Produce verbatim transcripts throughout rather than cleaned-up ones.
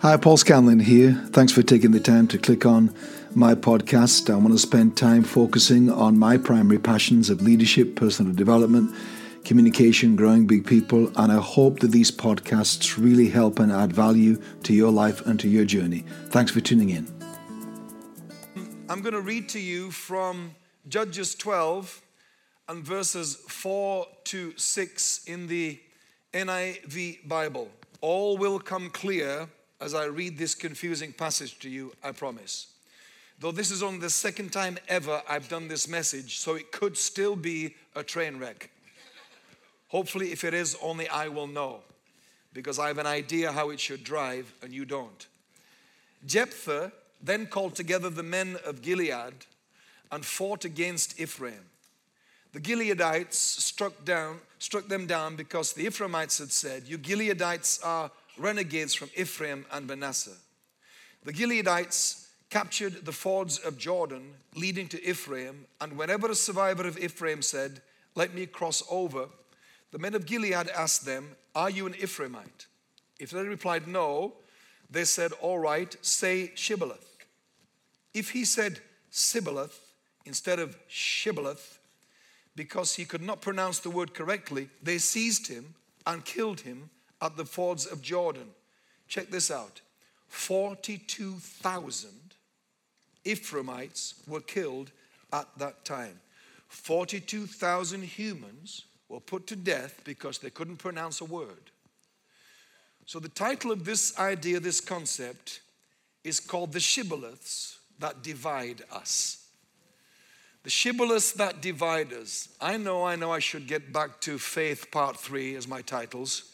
Hi, Paul Scanlon here. Thanks for taking the time to click on my podcast. I want to spend time focusing on my primary passions of leadership, personal development, communication, growing big people, and I hope that these podcasts really help and add value to your life and to your journey. Thanks for tuning in. I'm going to read to you from Judges twelve and verses four to six in the N I V Bible. All will come clear as I read this confusing passage to you, I promise. Though this is only the second time ever I've done this message, so it could still be a train wreck. Hopefully, if it is, only I will know, because I have an idea how it should drive, and you don't. Jephthah then called together the men of Gilead and fought against Ephraim. The Gileadites struck down, struck them down because the Ephraimites had said, "You Gileadites are renegades from Ephraim and Manasseh." The Gileadites captured the fords of Jordan leading to Ephraim, and whenever a survivor of Ephraim said, "Let me cross over," the men of Gilead asked them, "Are you an Ephraimite?" If they replied no, they said, "All right, say Shibboleth." If he said Sibboleth instead of Shibboleth, because he could not pronounce the word correctly, they seized him and killed him at the fords of Jordan. Check this out. forty-two thousand Ephraimites were killed at that time. forty-two thousand humans were put to death because they couldn't pronounce a word. So the title of this idea, this concept, is called the shibboleths that divide us. The shibboleths that divide us. I know, I know I should get back to faith part three as my titles.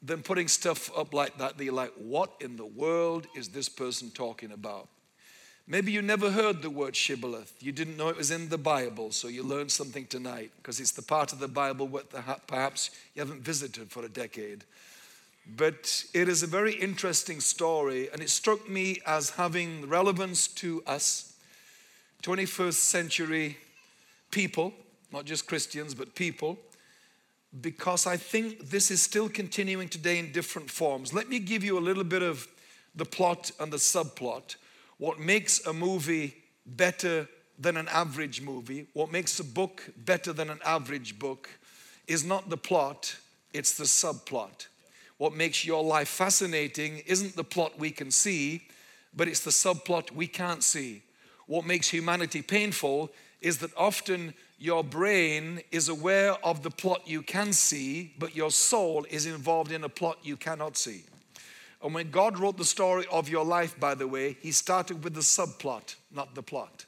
Then putting stuff up like that, that you're like, what in the world is this person talking about? Maybe you never heard the word shibboleth. You didn't know it was in the Bible, so you learned something tonight because it's the part of the Bible that perhaps you haven't visited for a decade. But it is a very interesting story, and it struck me as having relevance to us, twenty-first century people, not just Christians, but people, because I think this is still continuing today in different forms. Let me give you a little bit of the plot and the subplot. What makes a movie better than an average movie, what makes a book better than an average book, is not the plot, it's the subplot. What makes your life fascinating isn't the plot we can see, but it's the subplot we can't see. What makes humanity painful is that often your brain is aware of the plot you can see, but your soul is involved in a plot you cannot see. And when God wrote the story of your life, by the way, he started with the subplot, not the plot.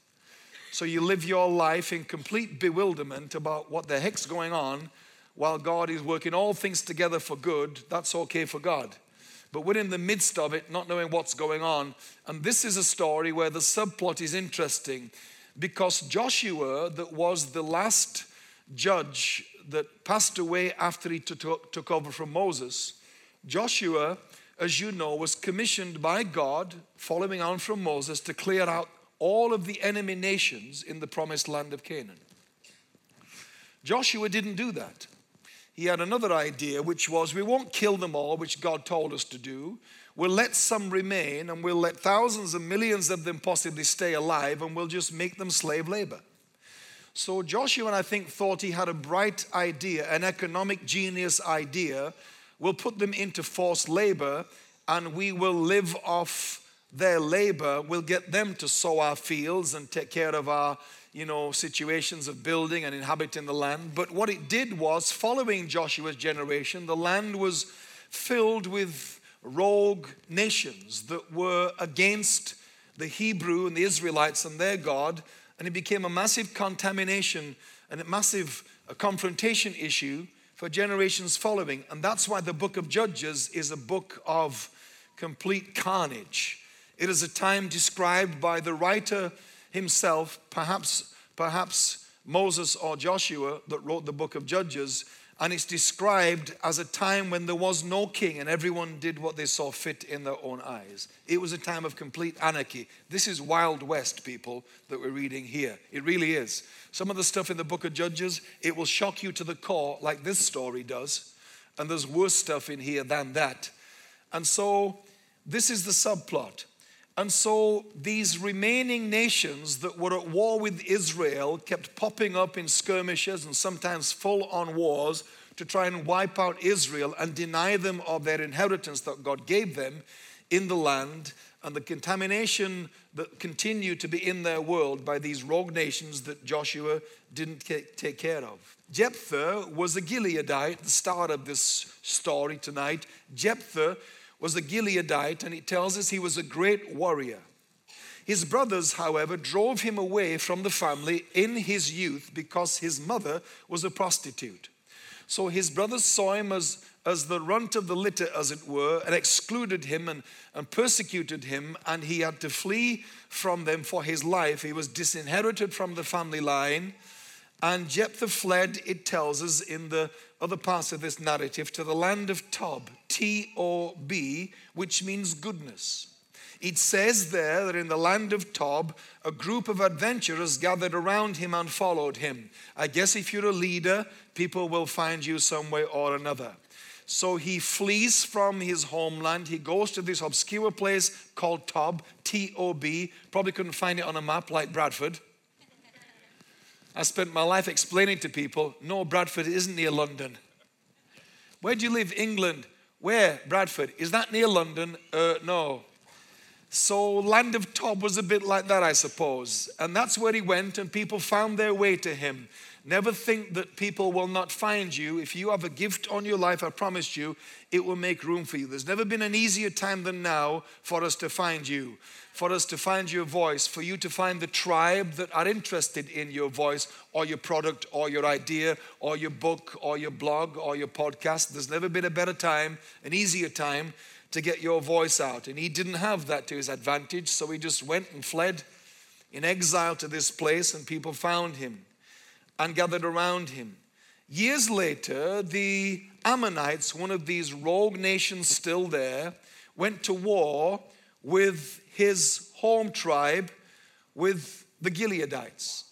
So you live your life in complete bewilderment about what the heck's going on while God is working all things together for good. That's okay for God. But we're in the midst of it, not knowing what's going on. And this is a story where the subplot is interesting, because Joshua, that was the last judge that passed away after he took over from Moses, Joshua, as you know, was commissioned by God, following on from Moses, to clear out all of the enemy nations in the promised land of Canaan. Joshua didn't do that. He had another idea, which was, we won't kill them all, which God told us to do. We'll let some remain, and we'll let thousands and millions of them possibly stay alive, and we'll just make them slave labor. So Joshua, I think, thought he had a bright idea, an economic genius idea. We'll put them into forced labor, and we will live off their labor. We'll get them to sow our fields and take care of our, you know, situations of building and inhabiting the land. But what it did was, following Joshua's generation, the land was filled with rogue nations that were against the Hebrew and the Israelites and their God, and it became a massive contamination and a massive a confrontation issue for generations following. And that's why the book of Judges is a book of complete carnage. It is a time described by the writer himself, perhaps, perhaps Moses or Joshua that wrote the book of Judges, and it's described as a time when there was no king and everyone did what they saw fit in their own eyes. It was a time of complete anarchy. This is Wild West, people, that we're reading here. It really is. Some of the stuff in the book of Judges, it will shock you to the core, like this story does. And there's worse stuff in here than that. And so this is the subplot. And so these remaining nations that were at war with Israel kept popping up in skirmishes and sometimes full-on wars to try and wipe out Israel and deny them of their inheritance that God gave them in the land, and the contamination that continued to be in their world by these rogue nations that Joshua didn't take care of. Jephthah was a Gileadite, the star of this story tonight. Jephthah was a Gileadite, and it tells us he was a great warrior. His brothers, however, drove him away from the family in his youth because his mother was a prostitute. So his brothers saw him as, as the runt of the litter, as it were, and excluded him and, and persecuted him, and he had to flee from them for his life. He was disinherited from the family line, and Jephthah fled, it tells us in the other parts of this narrative, to the land of Tob, T O B, which means goodness. It says there that in the land of Tob, a group of adventurers gathered around him and followed him. I guess if you're a leader, people will find you some way or another. So he flees from his homeland. He goes to this obscure place called Tob, T O B. Probably couldn't find it on a map like Bradford. I spent my life explaining to people, no, Bradford isn't near London. Where do you live? England. Where? Bradford. Is that near London? Uh, no. So land of Tob was a bit like that, I suppose. And that's where he went, and people found their way to him. Never think that people will not find you. If you have a gift on your life, I promise you, it will make room for you. There's never been an easier time than now for us to find you, for us to find your voice, for you to find the tribe that are interested in your voice or your product or your idea or your book or your blog or your podcast. There's never been a better time, an easier time to get your voice out. And he didn't have that to his advantage, so he just went and fled in exile to this place, and people found him and gathered around him. Years later, the Ammonites, one of these rogue nations still there, went to war with his home tribe, with the Gileadites.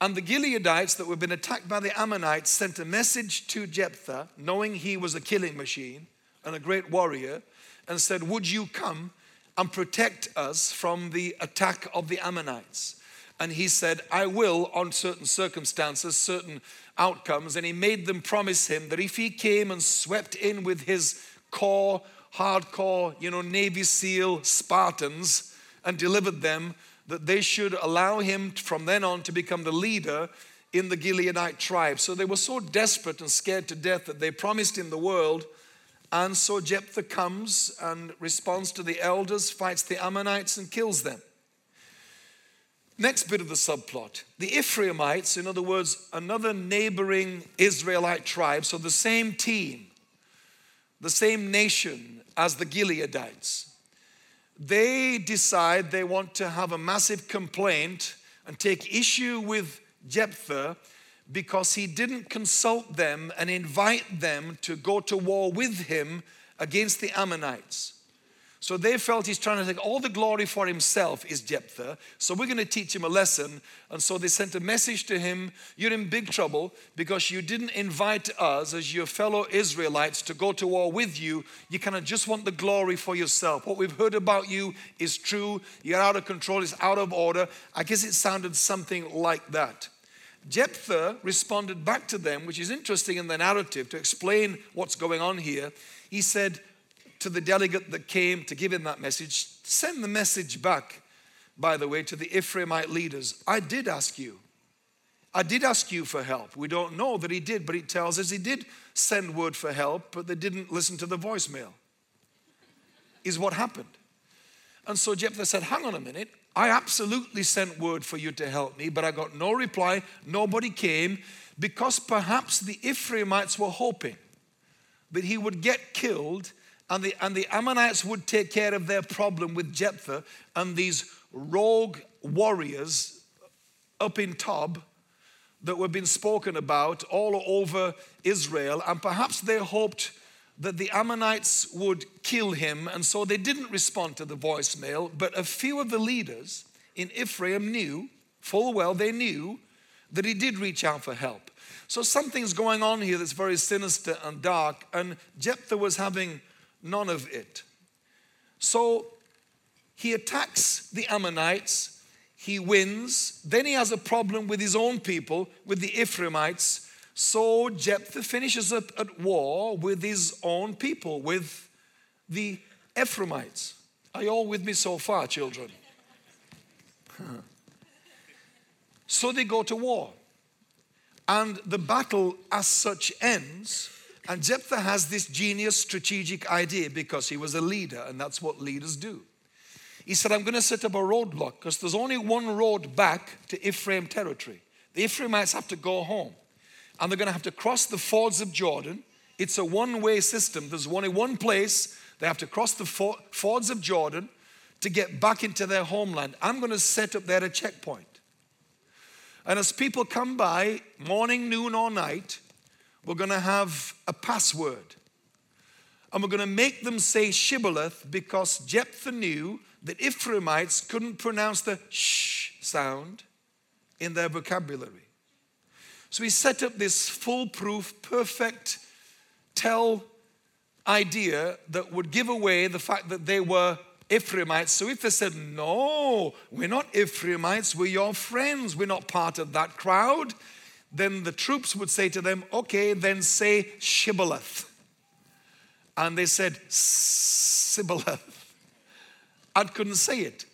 And the Gileadites that were being attacked by the Ammonites sent a message to Jephthah, knowing he was a killing machine and a great warrior, and said, would you come and protect us from the attack of the Ammonites? And he said, I will, on certain circumstances, certain outcomes. And he made them promise him that if he came and swept in with his core, hardcore, you know, Navy SEAL Spartans and delivered them, that they should allow him from then on to become the leader in the Gileadite tribe. So they were so desperate and scared to death that they promised him the world. And so Jephthah comes and responds to the elders, fights the Ammonites and kills them. Next bit of the subplot. The Ephraimites, in other words, another neighboring Israelite tribe, so the same team, the same nation as the Gileadites. They decide they want to have a massive complaint and take issue with Jephthah because he didn't consult them and invite them to go to war with him against the Ammonites. So they felt he's trying to take all the glory for himself, is Jephthah, so we're going to teach him a lesson. And so they sent a message to him, you're in big trouble because you didn't invite us as your fellow Israelites to go to war with you. You kind of just want the glory for yourself. What we've heard about you is true. You're out of control. It's out of order. I guess it sounded something like that. Jephthah responded back to them, which is interesting in the narrative to explain what's going on here. He said to the delegate that came to give him that message, send the message back, by the way, to the Ephraimite leaders. I did ask you. I did ask you for help. We don't know that he did, but it tells us he did send word for help, but they didn't listen to the voicemail, is what happened. And so Jephthah said, hang on a minute. I absolutely sent word for you to help me, but I got no reply. Nobody came because perhaps the Ephraimites were hoping that he would get killed and the, and the Ammonites would take care of their problem with Jephthah and these rogue warriors up in Tob that were being spoken about all over Israel. And perhaps they hoped that the Ammonites would kill him, and so they didn't respond to the voicemail. But a few of the leaders in Ephraim knew, full well they knew, that he did reach out for help. So something's going on here that's very sinister and dark, and Jephthah was having none of it. So he attacks the Ammonites, he wins, then he has a problem with his own people, with the Ephraimites. So Jephthah finishes up at war with his own people, with the Ephraimites. Are you all with me so far, children? Huh. So they go to war. And the battle as such ends. And Jephthah has this genius strategic idea because he was a leader, and that's what leaders do. He said, I'm going to set up a roadblock because there's only one road back to Ephraim territory. The Ephraimites have to go home. And they're going to have to cross the fords of Jordan. It's a one-way system. There's only one place. They have to cross the for- fords of Jordan to get back into their homeland. I'm going to set up there a checkpoint. And as people come by, morning, noon, or night, we're going to have a password. And we're going to make them say Shibboleth because Jephthah knew that Ephraimites couldn't pronounce the sh sound in their vocabulary. So he set up this foolproof, perfect tell idea that would give away the fact that they were Ephraimites. So if they said, no, we're not Ephraimites, we're your friends, we're not part of that crowd, then the troops would say to them, okay, then say Shibboleth. And they said Sibboleth. I couldn't say it.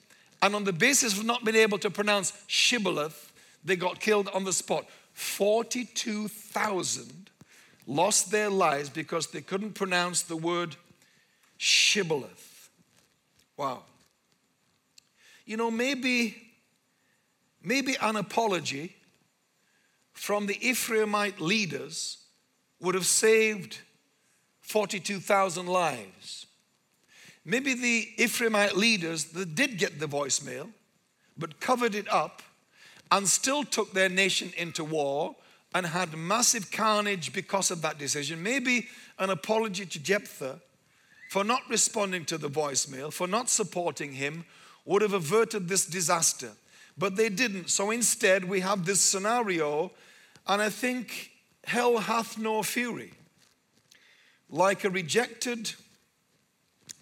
And on the basis of not being able to pronounce Shibboleth, they got killed on the spot. forty-two thousand lost their lives because they couldn't pronounce the word Shibboleth. Wow. You know, maybe, maybe an apology from the Ephraimite leaders would have saved forty-two thousand lives. Maybe the Ephraimite leaders that did get the voicemail, but covered it up and still took their nation into war and had massive carnage because of that decision. Maybe an apology to Jephthah for not responding to the voicemail, for not supporting him, would have averted this disaster. But they didn't. So instead, we have this scenario, and I think hell hath no fury. Like a rejected,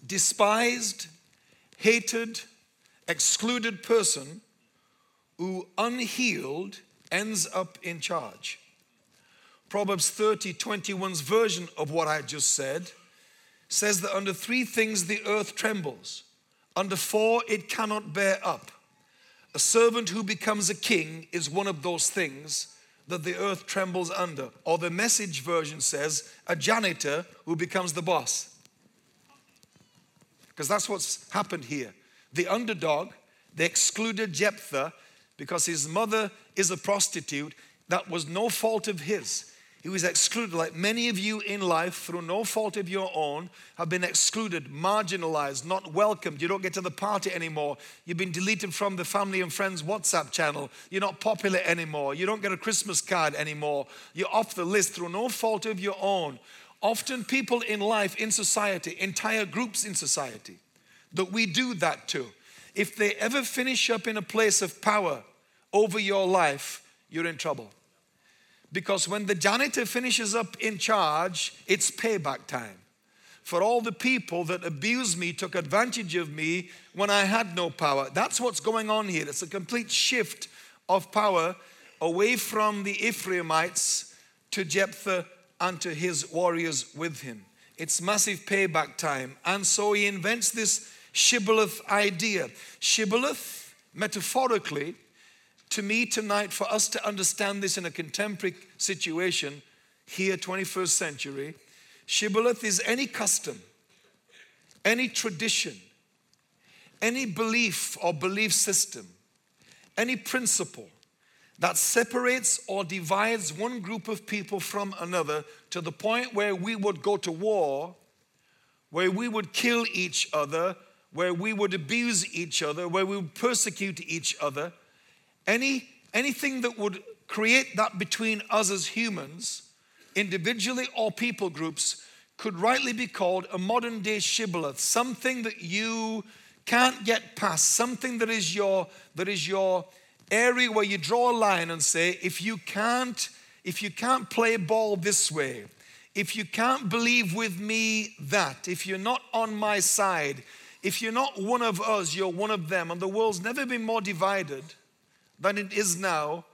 despised, hated, excluded person who, unhealed, ends up in charge. Proverbs thirty, twenty-one's version of what I just said says that under three things the earth trembles. Under four, it cannot bear up. A servant who becomes a king is one of those things that the earth trembles under. Or the Message version says, a janitor who becomes the boss. Because that's what's happened here. The underdog, they excluded Jephthah because his mother is a prostitute. That was no fault of his. He was excluded, like many of you in life, through no fault of your own, have been excluded, marginalized, not welcomed. You don't get to the party anymore. You've been deleted from the family and friends WhatsApp channel. You're not popular anymore. You don't get a Christmas card anymore. You're off the list through no fault of your own. Often people in life, in society, entire groups in society, that we do that to. If they ever finish up in a place of power over your life, you're in trouble. Because when the janitor finishes up in charge, it's payback time. For all the people that abused me, took advantage of me when I had no power. That's what's going on here. It's a complete shift of power away from the Ephraimites to Jephthah and to his warriors with him. It's massive payback time. And so he invents this Shibboleth idea. Shibboleth, metaphorically, to me tonight, for us to understand this in a contemporary situation, here, twenty-first century, Shibboleth is any custom, any tradition, any belief or belief system, any principle that separates or divides one group of people from another to the point where we would go to war, where we would kill each other, where we would abuse each other, where we would persecute each other. Any, anything that would create that between us as humans, individually or people groups, could rightly be called a modern-day Shibboleth, something that you can't get past, something that is your, that is your area where you draw a line and say, if you can't, if you can't play ball this way, if you can't believe with me that, if you're not on my side, If you're not one of us, you're one of them. And the world's never been more divided than it is now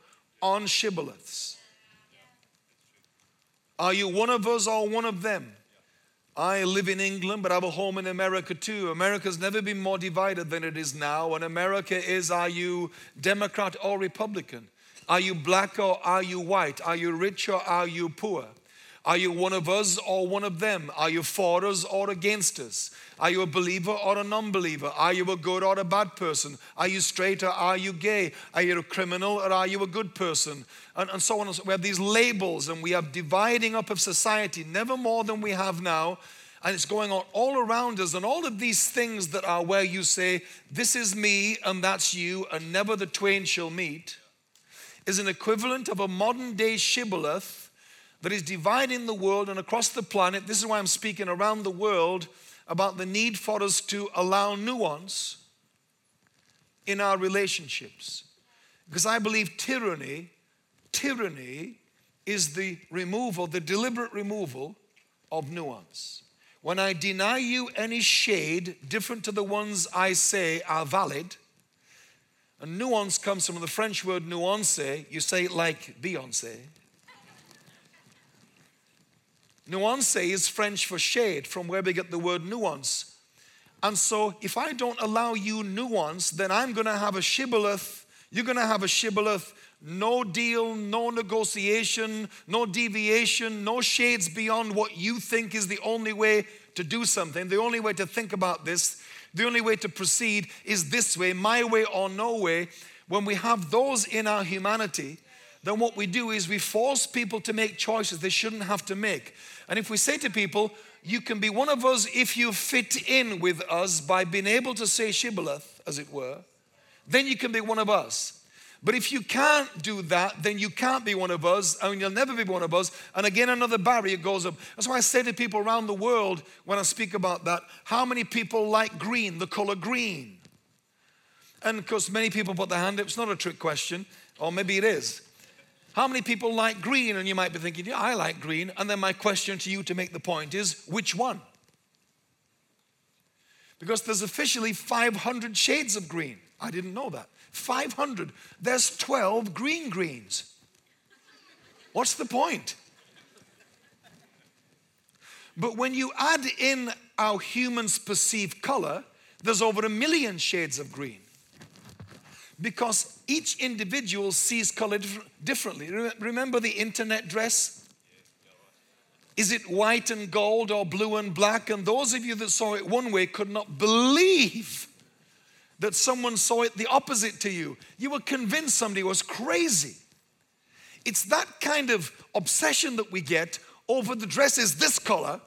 on shibboleths. Are you one of us or one of them? I live in England, but I have a home in America too. America's never been more divided than it is now. And America is, are you Democrat or Republican? Are you black or are you white? Are you rich or are you poor? Are you one of us or one of them? Are you for us or against us? Are you a believer or a non-believer? Are you a good or a bad person? Are you straight or are you gay? Are you a criminal or are you a good person? And, and so on and so on. We have these labels and we have dividing up of society, never more than we have now. And it's going on all around us, and all of these things that are where you say, this is me and that's you, and never the twain shall meet, is an equivalent of a modern-day shibboleth that is dividing the world and across the planet. This is why I'm speaking around the world about the need for us to allow nuance in our relationships. Because I believe tyranny, tyranny is the removal, the deliberate removal of nuance. When I deny you any shade different to the ones I say are valid, and nuance comes from the French word nuance, you say it like Beyonce. Nuance is French for shade, from where we get the word nuance. And so if I don't allow you nuance, then I'm going to have a shibboleth. You're going to have a shibboleth. No deal, no negotiation, no deviation, no shades beyond what you think is the only way to do something. The only way to think about this, the only way to proceed is this way, my way or no way. When we have those in our humanity, then what we do is we force people to make choices they shouldn't have to make. And if we say to people, you can be one of us if you fit in with us by being able to say shibboleth, as it were, then you can be one of us. But if you can't do that, then you can't be one of us, and you'll never be one of us. And again, another barrier goes up. That's why I say to people around the world when I speak about that, how many people like green, the color green? And of course, many people put their hand up. It's not a trick question, or maybe it is. How many people like green? And you might be thinking, yeah, I like green. And then my question to you to make the point is, which one? Because there's officially five hundred shades of green. I didn't know that. five hundred. There's twelve green greens. What's the point? But when you add in our humans' perceived color, there's over a million shades of green. Because each individual sees color differently. Remember the internet dress? Is it white and gold or blue and black? And those of you that saw it one way could not believe that someone saw it the opposite to you. You were convinced somebody was crazy. It's that kind of obsession that we get over the dress is this color.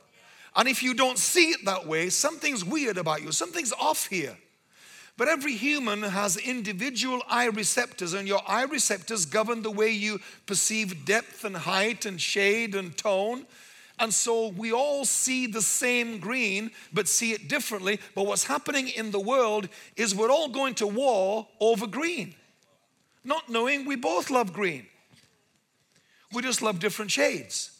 And if you don't see it that way, something's weird about you. Something's off here. But every human has individual eye receptors, and your eye receptors govern the way you perceive depth and height and shade and tone. And so we all see the same green, but see it differently. But what's happening in the world is we're all going to war over green, not knowing we both love green. We just love different shades.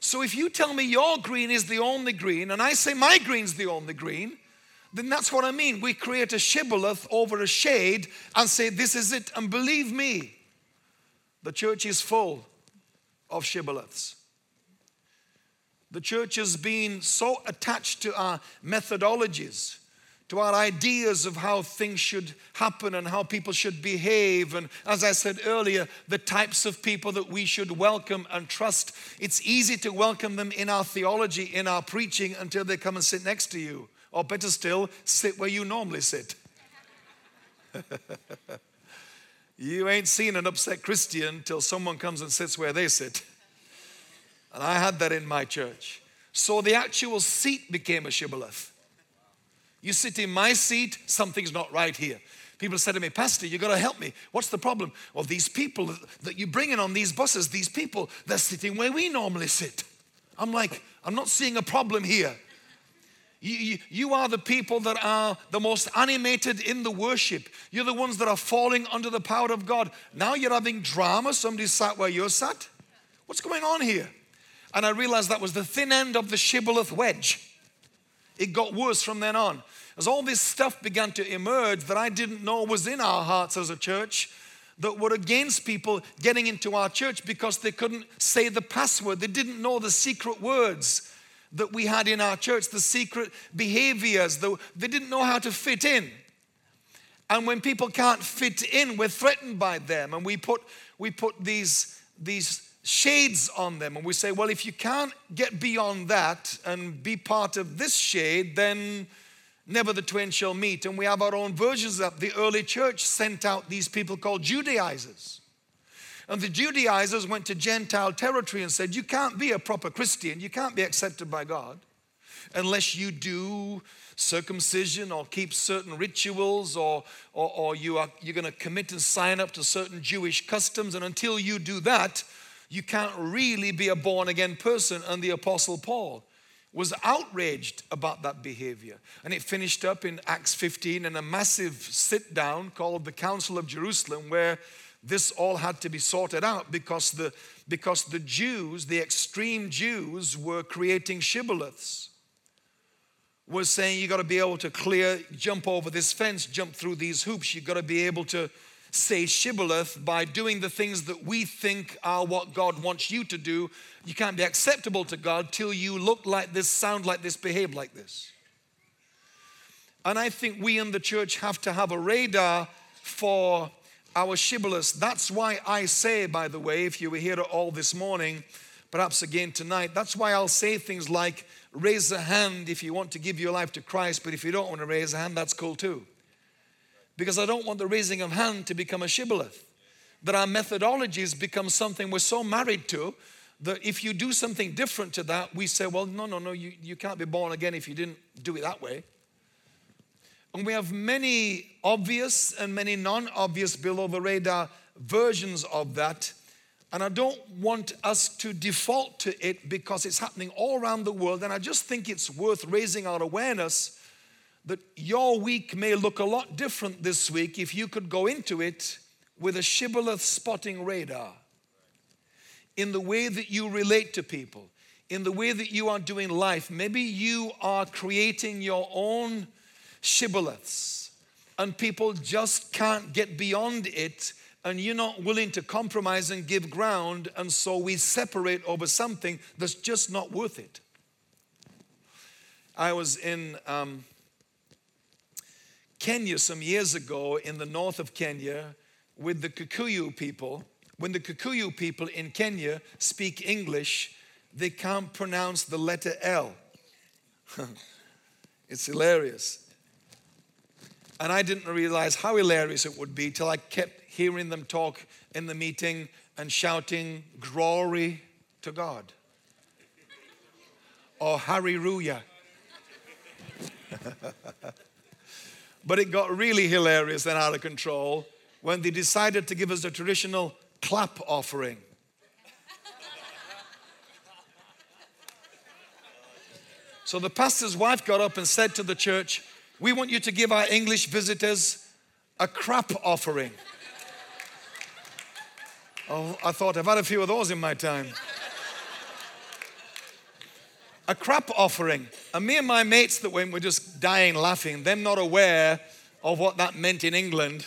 So if you tell me your green is the only green, and I say my green's the only green, then that's what I mean. We create a shibboleth over a shade and say, this is it. And believe me, the church is full of shibboleths. The church has been so attached to our methodologies, to our ideas of how things should happen and how people should behave. And as I said earlier, the types of people that we should welcome and trust. It's easy to welcome them in our theology, in our preaching, until they come and sit next to you. Or better still, sit where you normally sit. You ain't seen an upset Christian till someone comes and sits where they sit. And I had that in my church. So the actual seat became a shibboleth. You sit in my seat, something's not right here. People said to me, Pastor, you got to help me. What's the problem? Well, these people that you bring in on these buses, these people, they're sitting where we normally sit. I'm like, I'm not seeing a problem here. You, you are the people that are the most animated in the worship. You're the ones that are falling under the power of God. Now you're having drama. Somebody sat where you're sat. What's going on here? And I realized that was the thin end of the shibboleth wedge. It got worse from then on. As all this stuff began to emerge that I didn't know was in our hearts as a church, that were against people getting into our church because they couldn't say the password. They didn't know the secret words that we had in our church, the secret behaviors. The, they didn't know how to fit in. And when people can't fit in, we're threatened by them. And we put, we put these, these shades on them. And we say, well, if you can't get beyond that and be part of this shade, then never the twain shall meet. And we have our own versions of that. The early church sent out these people called Judaizers. And the Judaizers went to Gentile territory and said, you can't be a proper Christian. You can't be accepted by God unless you do circumcision or keep certain rituals, or, or, or you are, you're going to commit and sign up to certain Jewish customs. And until you do that, you can't really be a born-again person. And the Apostle Paul was outraged about that behavior. And it finished up in Acts fifteen in a massive sit-down called the Council of Jerusalem, where this all had to be sorted out because the, because the Jews, the extreme Jews, were creating shibboleths, was saying you got to be able to clear, jump over this fence, jump through these hoops. You got to be able to say shibboleth by doing the things that we think are what God wants you to do. You can't be acceptable to God till you look like this, sound like this, behave like this. And I think we in the church have to have a radar for our shibboleths. That's why I say, by the way, if you were here all this morning, perhaps again tonight, that's why I'll say things like, raise a hand if you want to give your life to Christ, but if you don't want to raise a hand, that's cool too. Because I don't want the raising of hand to become a shibboleth. That our methodologies become something we're so married to that if you do something different to that, we say, well, no, no, no, you, you can't be born again if you didn't do it that way. And we have many obvious and many non-obvious below the radar versions of that. And I don't want us to default to it because it's happening all around the world. And I just think it's worth raising our awareness that your week may look a lot different this week if you could go into it with a shibboleth spotting radar in the way that you relate to people, in the way that you are doing life. Maybe you are creating your own shibboleths and people just can't get beyond it, and you're not willing to compromise and give ground, and so we separate over something that's just not worth it. I was in... Um, Kenya some years ago, in the north of Kenya, with the Kikuyu people. When the Kikuyu people in Kenya speak English, they can't pronounce the letter L. It's hilarious. And I didn't realize how hilarious it would be till I kept hearing them talk in the meeting and shouting, glory to God. Or hallelujah. But it got really hilarious and out of control when they decided to give us a traditional clap offering. So the pastor's wife got up and said to the church, we want you to give our English visitors a crap offering. Oh, I thought, I've had a few of those in my time. A crap offering. And me and my mates that went were just dying laughing, them not aware of what that meant in England.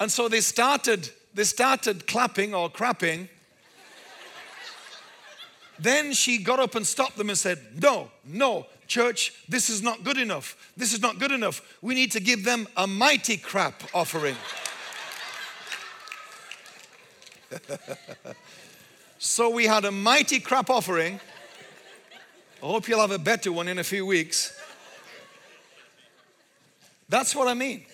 And so they started, they started clapping or crapping. Then she got up and stopped them and said, no, no, church, this is not good enough. This is not good enough. We need to give them a mighty crap offering. So we had a mighty crap offering. I hope you'll have a better one in a few weeks. That's what I mean.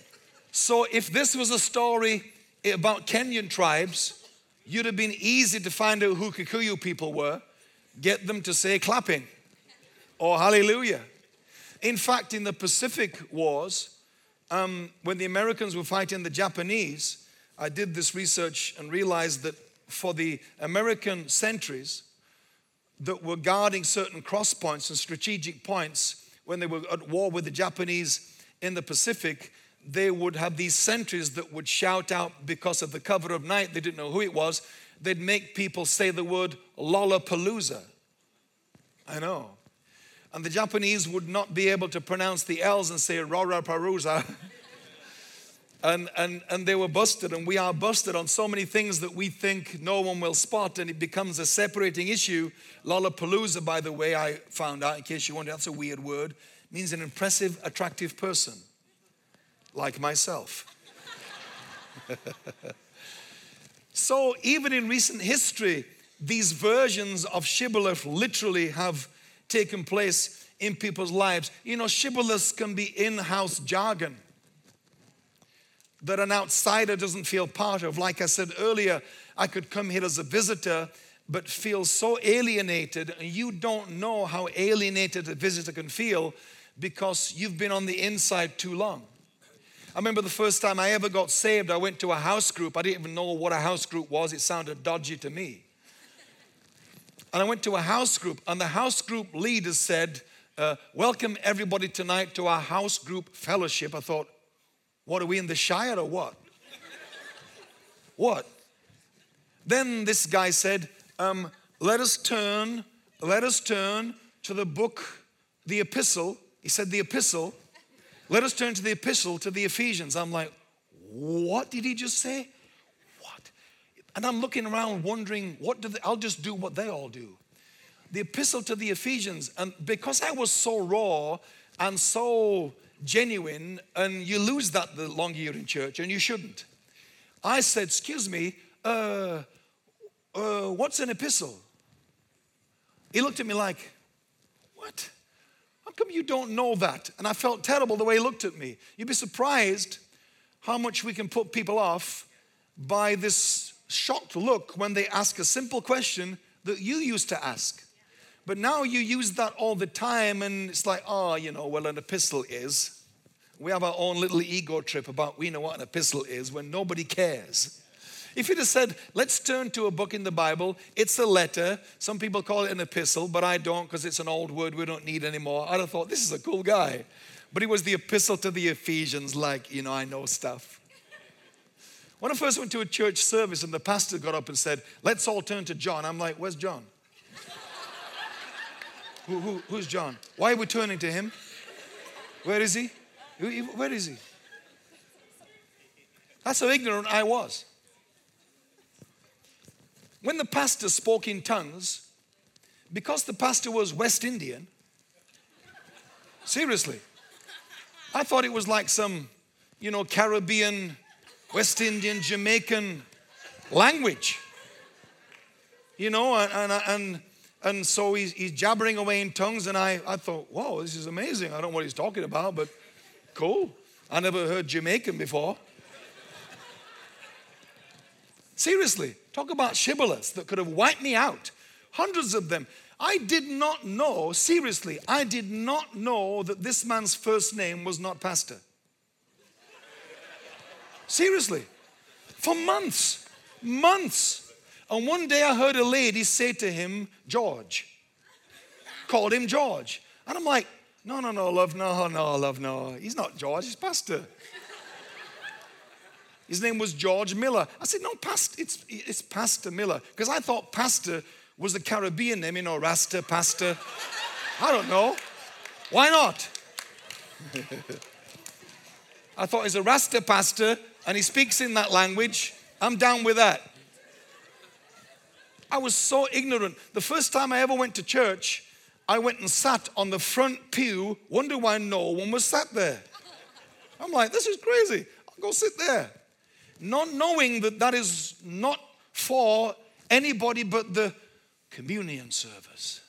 So if this was a story about Kenyan tribes, you'd have been easy to find out who Kikuyu people were, get them to say clapping or hallelujah. In fact, in the Pacific Wars, um, when the Americans were fighting the Japanese, I did this research and realized that for the American sentries that were guarding certain cross points and strategic points when they were at war with the Japanese in the Pacific, they would have these sentries that would shout out because of the cover of night, they didn't know who it was, they'd make people say the word Lollapalooza. I know. And the Japanese would not be able to pronounce the L's and say Lollapalooza. And, and, and they were busted, and we are busted on so many things that we think no one will spot, and it becomes a separating issue. Lollapalooza, by the way, I found out, in case you wonder, that's a weird word, means an impressive, attractive person, like myself. So even in recent history, these versions of Shibboleth literally have taken place in people's lives. You know, Shibboleths can be in-house jargon that an outsider doesn't feel part of. Like I said earlier, I could come here as a visitor, but feel so alienated, and you don't know how alienated a visitor can feel because you've been on the inside too long. I remember the first time I ever got saved, I went to a house group. I didn't even know what a house group was. It sounded dodgy to me. And I went to a house group, and the house group leader said, uh, welcome everybody tonight to our house group fellowship. I thought, what, are we in the Shire or what? What? Then this guy said, um, let us turn, let us turn to the book, the epistle. He said the epistle. Let us turn to the epistle to the Ephesians. I'm like, what did he just say? What? And I'm looking around wondering, what do they, I'll just do what they all do. The epistle to the Ephesians. And because I was so raw and so genuine, and you lose that the longer you're in church, and you shouldn't. I said, excuse me, uh, uh, what's an epistle? He looked at me like, what? How come you don't know that? And I felt terrible the way he looked at me. You'd be surprised how much we can put people off by this shocked look when they ask a simple question that you used to ask. But now you use that all the time, and it's like, oh, you know, well, an epistle is. We have our own little ego trip about we know what an epistle is when nobody cares. If you'd have said, let's turn to a book in the Bible, it's a letter. Some people call it an epistle, but I don't because it's an old word we don't need anymore. I'd have thought, this is a cool guy. But it was the epistle to the Ephesians, like, you know, I know stuff. When I first went to a church service and the pastor got up and said, let's all turn to John. I'm like, where's John? Who, who, who's John? Why are we turning to him? Where is he? Where is he? That's how ignorant I was. When the pastor spoke in tongues, because the pastor was West Indian, seriously, I thought it was like some, you know, Caribbean, West Indian, Jamaican language. You know, and... and, and And so he's, he's jabbering away in tongues, and I, I thought, whoa, this is amazing. I don't know what he's talking about, but cool. I never heard Jamaican before. Seriously, talk about shibboleths that could have wiped me out. Hundreds of them. I did not know, seriously, I did not know that this man's first name was not Pastor. Seriously. For months, months. And one day I heard a lady say to him, George. Called him George. And I'm like, no, no, no, love, no, no, love, no. He's not George, he's Pastor. His name was George Miller. I said, no, Pastor, it's, it's Pastor Miller. Because I thought Pastor was the Caribbean name, you know, Rasta, Pastor. I don't know. Why not? I thought he's a Rasta pastor and he speaks in that language. I'm down with that. I was so ignorant. The first time I ever went to church, I went and sat on the front pew, wonder why no one was sat there. I'm like, this is crazy. I'll go sit there. Not knowing that that is not for anybody but the communion servers,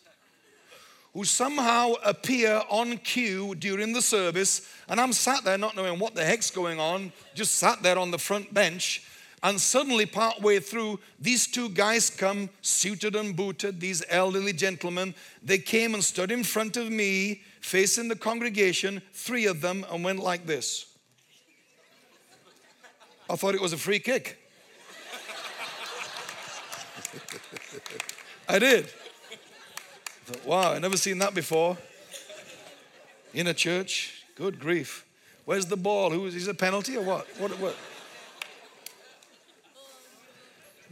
who somehow appear on cue during the service, and I'm sat there not knowing what the heck's going on, just sat there on the front bench. And suddenly, partway through, these two guys come, suited and booted, these elderly gentlemen. They came and stood in front of me, facing the congregation, three of them, and went like this. I thought it was a free kick. I did. I thought, wow, I've never seen that before. In a church, good grief. Where's the ball? Who is, is it a penalty or what? What? What?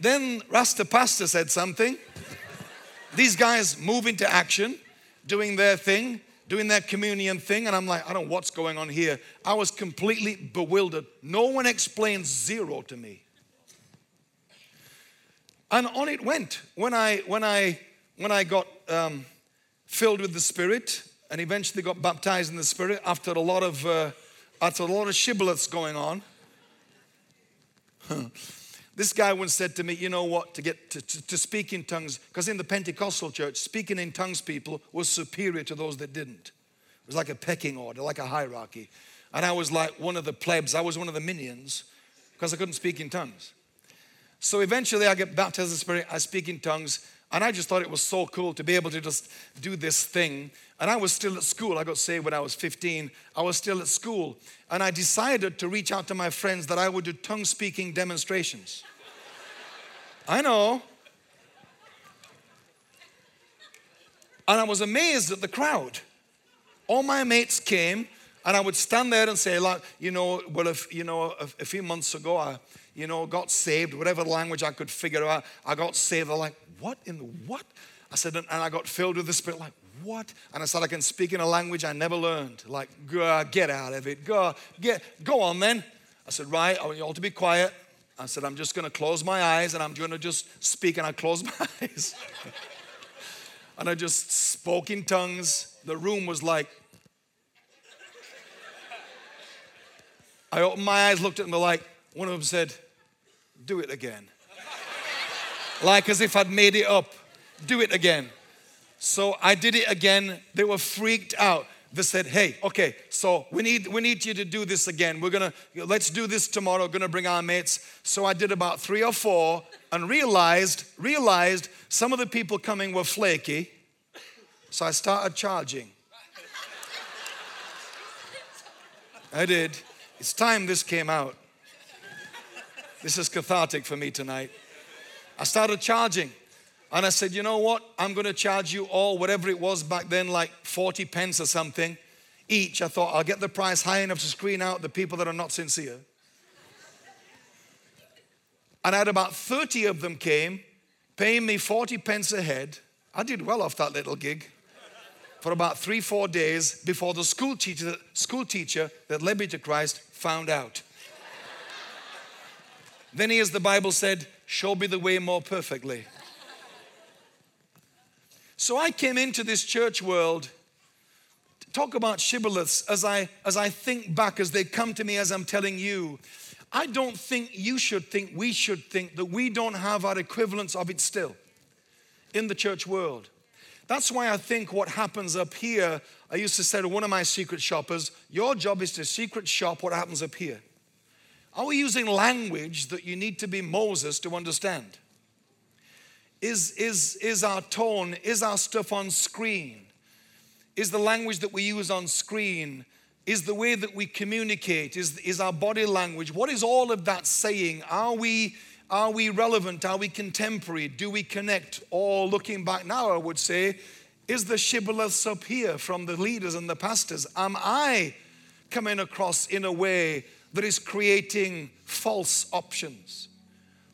Then Rasta Pastor said something. These guys move into action. doing their thing, doing their communion thing, and I'm like, I don't know what's going on here. I was completely bewildered. No one explains zero to me. And on it went. When I when I when I got um, filled with the Spirit and eventually got baptized in the Spirit after a lot of uh, after a lot of shibboleths going on. This guy once said to me, you know what, to get to, to, to speak in tongues, because in the Pentecostal church, speaking in tongues people was superior to those that didn't. It was like a pecking order, like a hierarchy. And I was like one of the plebs. I was one of the minions because I couldn't speak in tongues. So eventually I get baptized in the Spirit, I speak in tongues, and I just thought it was so cool to be able to just do this thing. And I was still at school. I got saved when I was fifteen. I was still at school. And I decided to reach out to my friends that I would do tongue-speaking demonstrations. I know. And I was amazed at the crowd. All my mates came, and I would stand there and say, like, you know, well, if, you know, a, a few months ago, I, you know, got saved, whatever language I could figure out, I got saved. They're like, what in the, what? I said, and I got filled with the Spirit, like, what? And I said, I can speak in a language I never learned. Like, get out of it. Go, get, go on then. I said, right, I want you all to be quiet. I said, I'm just going to close my eyes and I'm going to just speak. And I closed my eyes. And I just spoke in tongues. The room was like, I opened my eyes, looked at them, like, one of them said, do it again. Like as if I'd made it up. Do it again. So I did it again. They were freaked out. They said, hey, okay, so we need we need you to do this again. We're going to, let's do this tomorrow. We're going to bring our mates. So I did about three or four and realized, realized some of the people coming were flaky. So I started charging. I did. It's time this came out. This is cathartic for me tonight. I started charging. And I said, you know what? I'm going to charge you all, whatever it was back then, like forty pence or something each. I thought, I'll get the price high enough to screen out the people that are not sincere. And I had about thirty of them came, paying me forty pence a head. I did well off that little gig for about three, four days before the school teacher, school teacher that led me to Christ found out. Then he, as the Bible said, showed me the way more perfectly. So I came into this church world, to talk about shibboleths, as I, as I think back, as they come to me, as I'm telling you. I don't think you should think, we should think, that we don't have our equivalents of it still in the church world. That's why I think what happens up here, I used to say to one of my secret shoppers, your job is to secret shop what happens up here. Are we using language that you need to be Moses to understand? Is, is, is our tone, is our stuff on screen? Is the language that we use on screen? Is the way that we communicate? Is, is our body language? What is all of that saying? Are we, are we relevant? Are we contemporary? Do we connect? Or looking back now, I would say, is the shibboleths up here from the leaders and the pastors? Am I coming across in a way that is creating false options?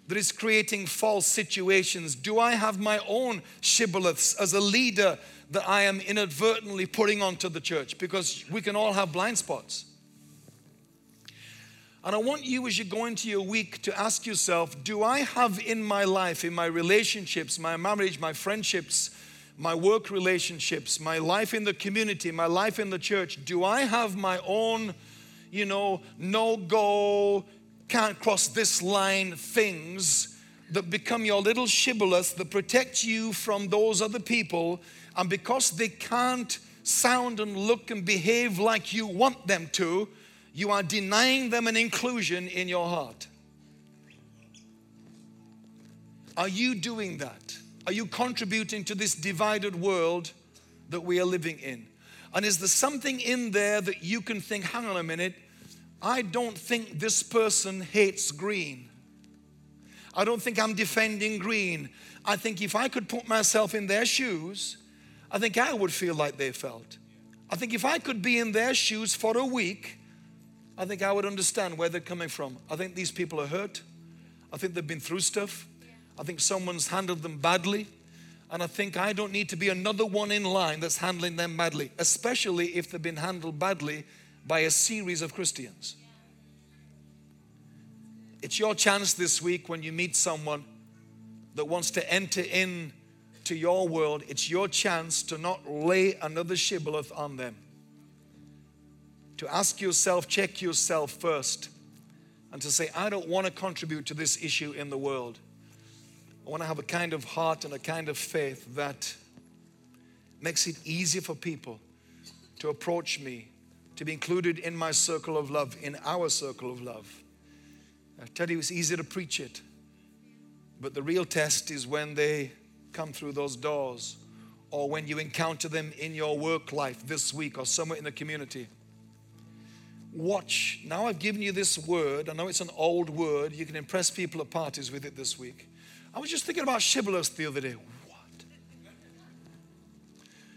That is creating false situations? Do I have my own shibboleths as a leader that I am inadvertently putting onto the church? Because we can all have blind spots. And I want you, as you go into your week, to ask yourself, do I have in my life, in my relationships, my marriage, my friendships, my work relationships, my life in the community, my life in the church, do I have my own, you know, no-go, can't cross this line things that become your little shibboleths that protect you from those other people? And because they can't sound and look and behave like you want them to, you are denying them an inclusion in your heart. Are you doing that? Are you contributing to this divided world that we are living in? And is there something in there that you can think, hang on a minute, I don't think this person hates green. I don't think I'm defending green. I think if I could put myself in their shoes, I think I would feel like they felt. I think if I could be in their shoes for a week, I think I would understand where they're coming from. I think these people are hurt. I think they've been through stuff. I think someone's handled them badly. And I think I don't need to be another one in line that's handling them badly, especially if they've been handled badly by a series of Christians. It's your chance this week when you meet someone that wants to enter in to your world. It's your chance to not lay another shibboleth on them. To ask yourself, check yourself first, and to say, I don't want to contribute to this issue in the world. I want to have a kind of heart and a kind of faith that makes it easier for people to approach me, to be included in my circle of love, in our circle of love. I tell you, it's easy to preach it, but the real test is when they come through those doors, or when you encounter them in your work life this week or somewhere in the community. Watch. Now I've given you this word. I know it's an old word. You can impress people at parties with it this week. I was just thinking about shibboleth the other day. What?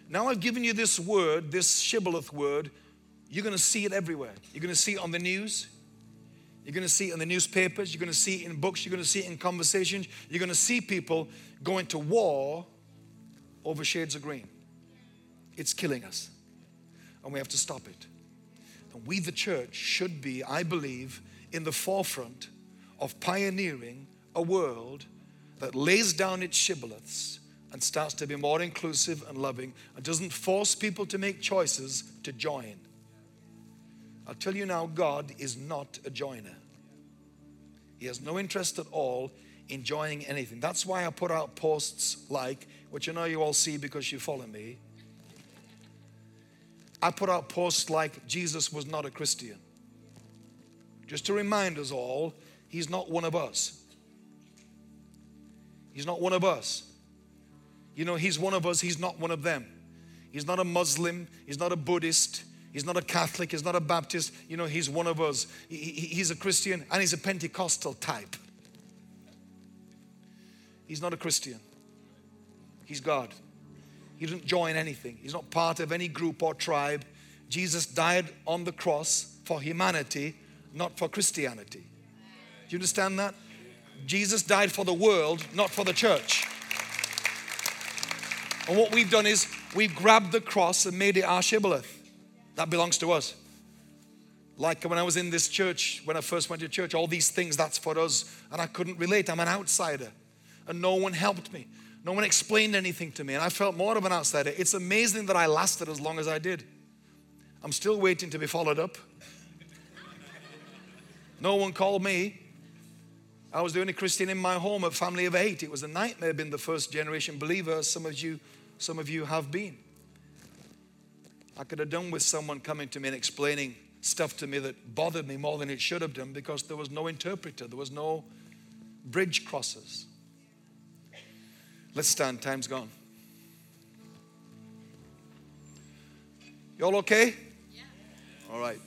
Now I've given you this word, this shibboleth word. You're going to see it everywhere. You're going to see it on the news. You're going to see it in the newspapers. You're going to see it in books. You're going to see it in conversations. You're going to see people going to war over shades of green. It's killing us. And we have to stop it. And we, the church, should be, I believe, in the forefront of pioneering a world that lays down its shibboleths and starts to be more inclusive and loving and doesn't force people to make choices to join. I'll tell you now, God is not a joiner. He has no interest at all in joining anything. That's why I put out posts like, which I know you all see because you follow me. I put out posts like, Jesus was not a Christian. Just to remind us all, he's not one of us. He's not one of us. You know, he's one of us, he's not one of them. He's not a Muslim, he's not a Buddhist, he's not a Catholic, he's not a Baptist. You know, he's one of us. He, he, he's a Christian and he's a Pentecostal type. He's not a Christian. He's God. He doesn't join anything. He's not part of any group or tribe. Jesus died on the cross for humanity, not for Christianity. Do you understand that? Jesus died for the world, not for the church. And what we've done is we've grabbed the cross and made it our shibboleth. That belongs to us. Like when I was in this church, when I first went to church, all these things, that's for us. And I couldn't relate. I'm an outsider. And no one helped me. No one explained anything to me. And I felt more of an outsider. It's amazing that I lasted as long as I did. I'm still waiting to be followed up. No one called me. I was the only Christian in my home, a family of eight. It was a nightmare being the first generation believer. Some of you, some of you have been. I could have done with someone coming to me and explaining stuff to me that bothered me more than it should have done because there was no interpreter. There was no bridge crosses. Let's stand. Time's gone. You all okay? Yeah. All right.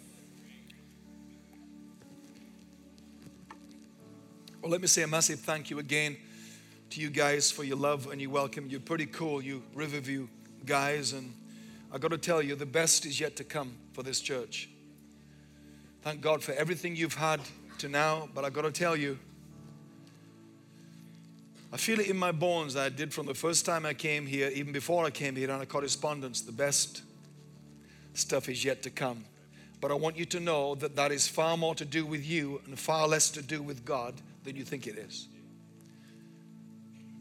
Well, let me say a massive thank you again to you guys for your love and your welcome. You're pretty cool, you Riverview guys. And I got to tell you, the best is yet to come for this church. Thank God for everything you've had to now. But I got to tell you, I feel it in my bones that I did from the first time I came here, even before I came here on a correspondence. The best stuff is yet to come. But I want you to know that that is far more to do with you and far less to do with God than you think it is.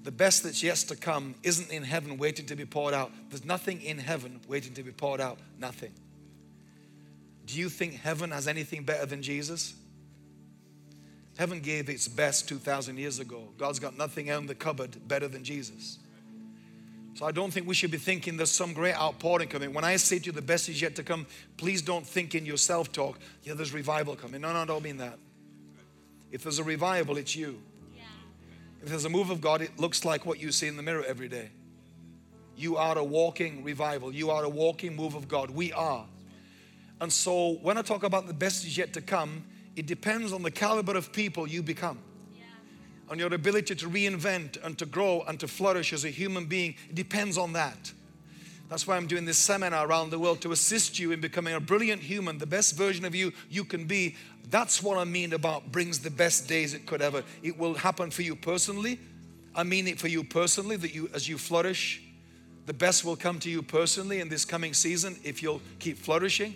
The best that's yet to come isn't in heaven waiting to be poured out. There's nothing in heaven waiting to be poured out. Nothing. Do you think heaven has anything better than Jesus? Heaven gave its best two thousand years ago. God's got nothing in the cupboard better than Jesus. So I don't think we should be thinking there's some great outpouring coming. When I say to you the best is yet to come, please don't think in your self-talk, yeah, there's revival coming. No, no, I don't mean that. If there's a revival, it's you. Yeah. If there's a move of God, it looks like what you see in the mirror every day. You are a walking revival. You are a walking move of God. We are. And so when I talk about the best is yet to come, it depends on the caliber of people you become. Yeah. On your ability to reinvent and to grow and to flourish as a human being. It depends on that. That's why I'm doing this seminar around the world to assist you in becoming a brilliant human, the best version of you you can be. That's what I mean about brings the best days it could ever. It will happen for you personally, I mean it for you personally, that you, as you flourish, the best will come to you personally in this coming season if you'll keep flourishing.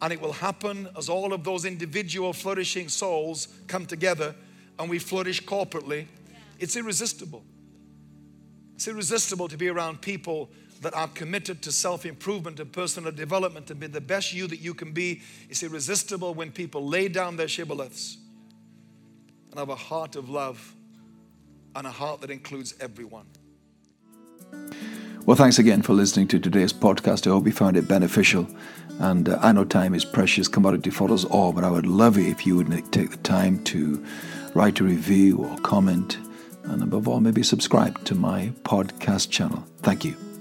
And it will happen as all of those individual flourishing souls come together and we flourish corporately. Yeah. It's irresistible. It's irresistible to be around people that are committed to self-improvement and personal development and be the best you that you can be. It's irresistible when people lay down their shibboleths and have a heart of love and a heart that includes everyone. Well, thanks again for listening to today's podcast. I hope you found it beneficial. And uh, I know time is precious commodity for us all, but I would love it if you would make, take the time to write a review or comment. And above all, maybe subscribe to my podcast channel. Thank you.